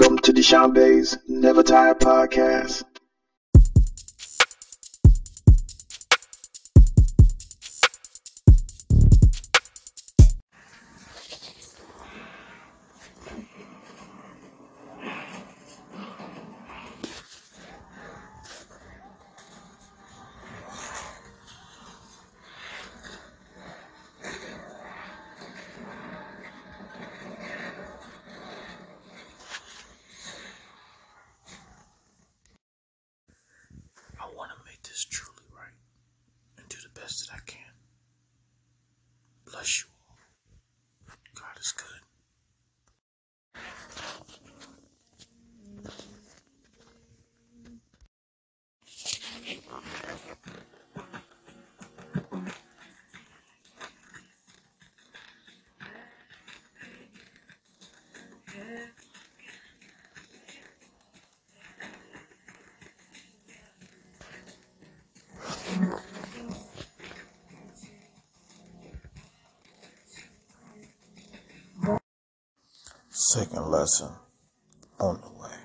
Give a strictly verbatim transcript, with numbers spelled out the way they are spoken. Welcome to Decheonbae's Never Tired Podcast. This truly right and do the best that I can. Bless you all. God is good. Second lesson on the way.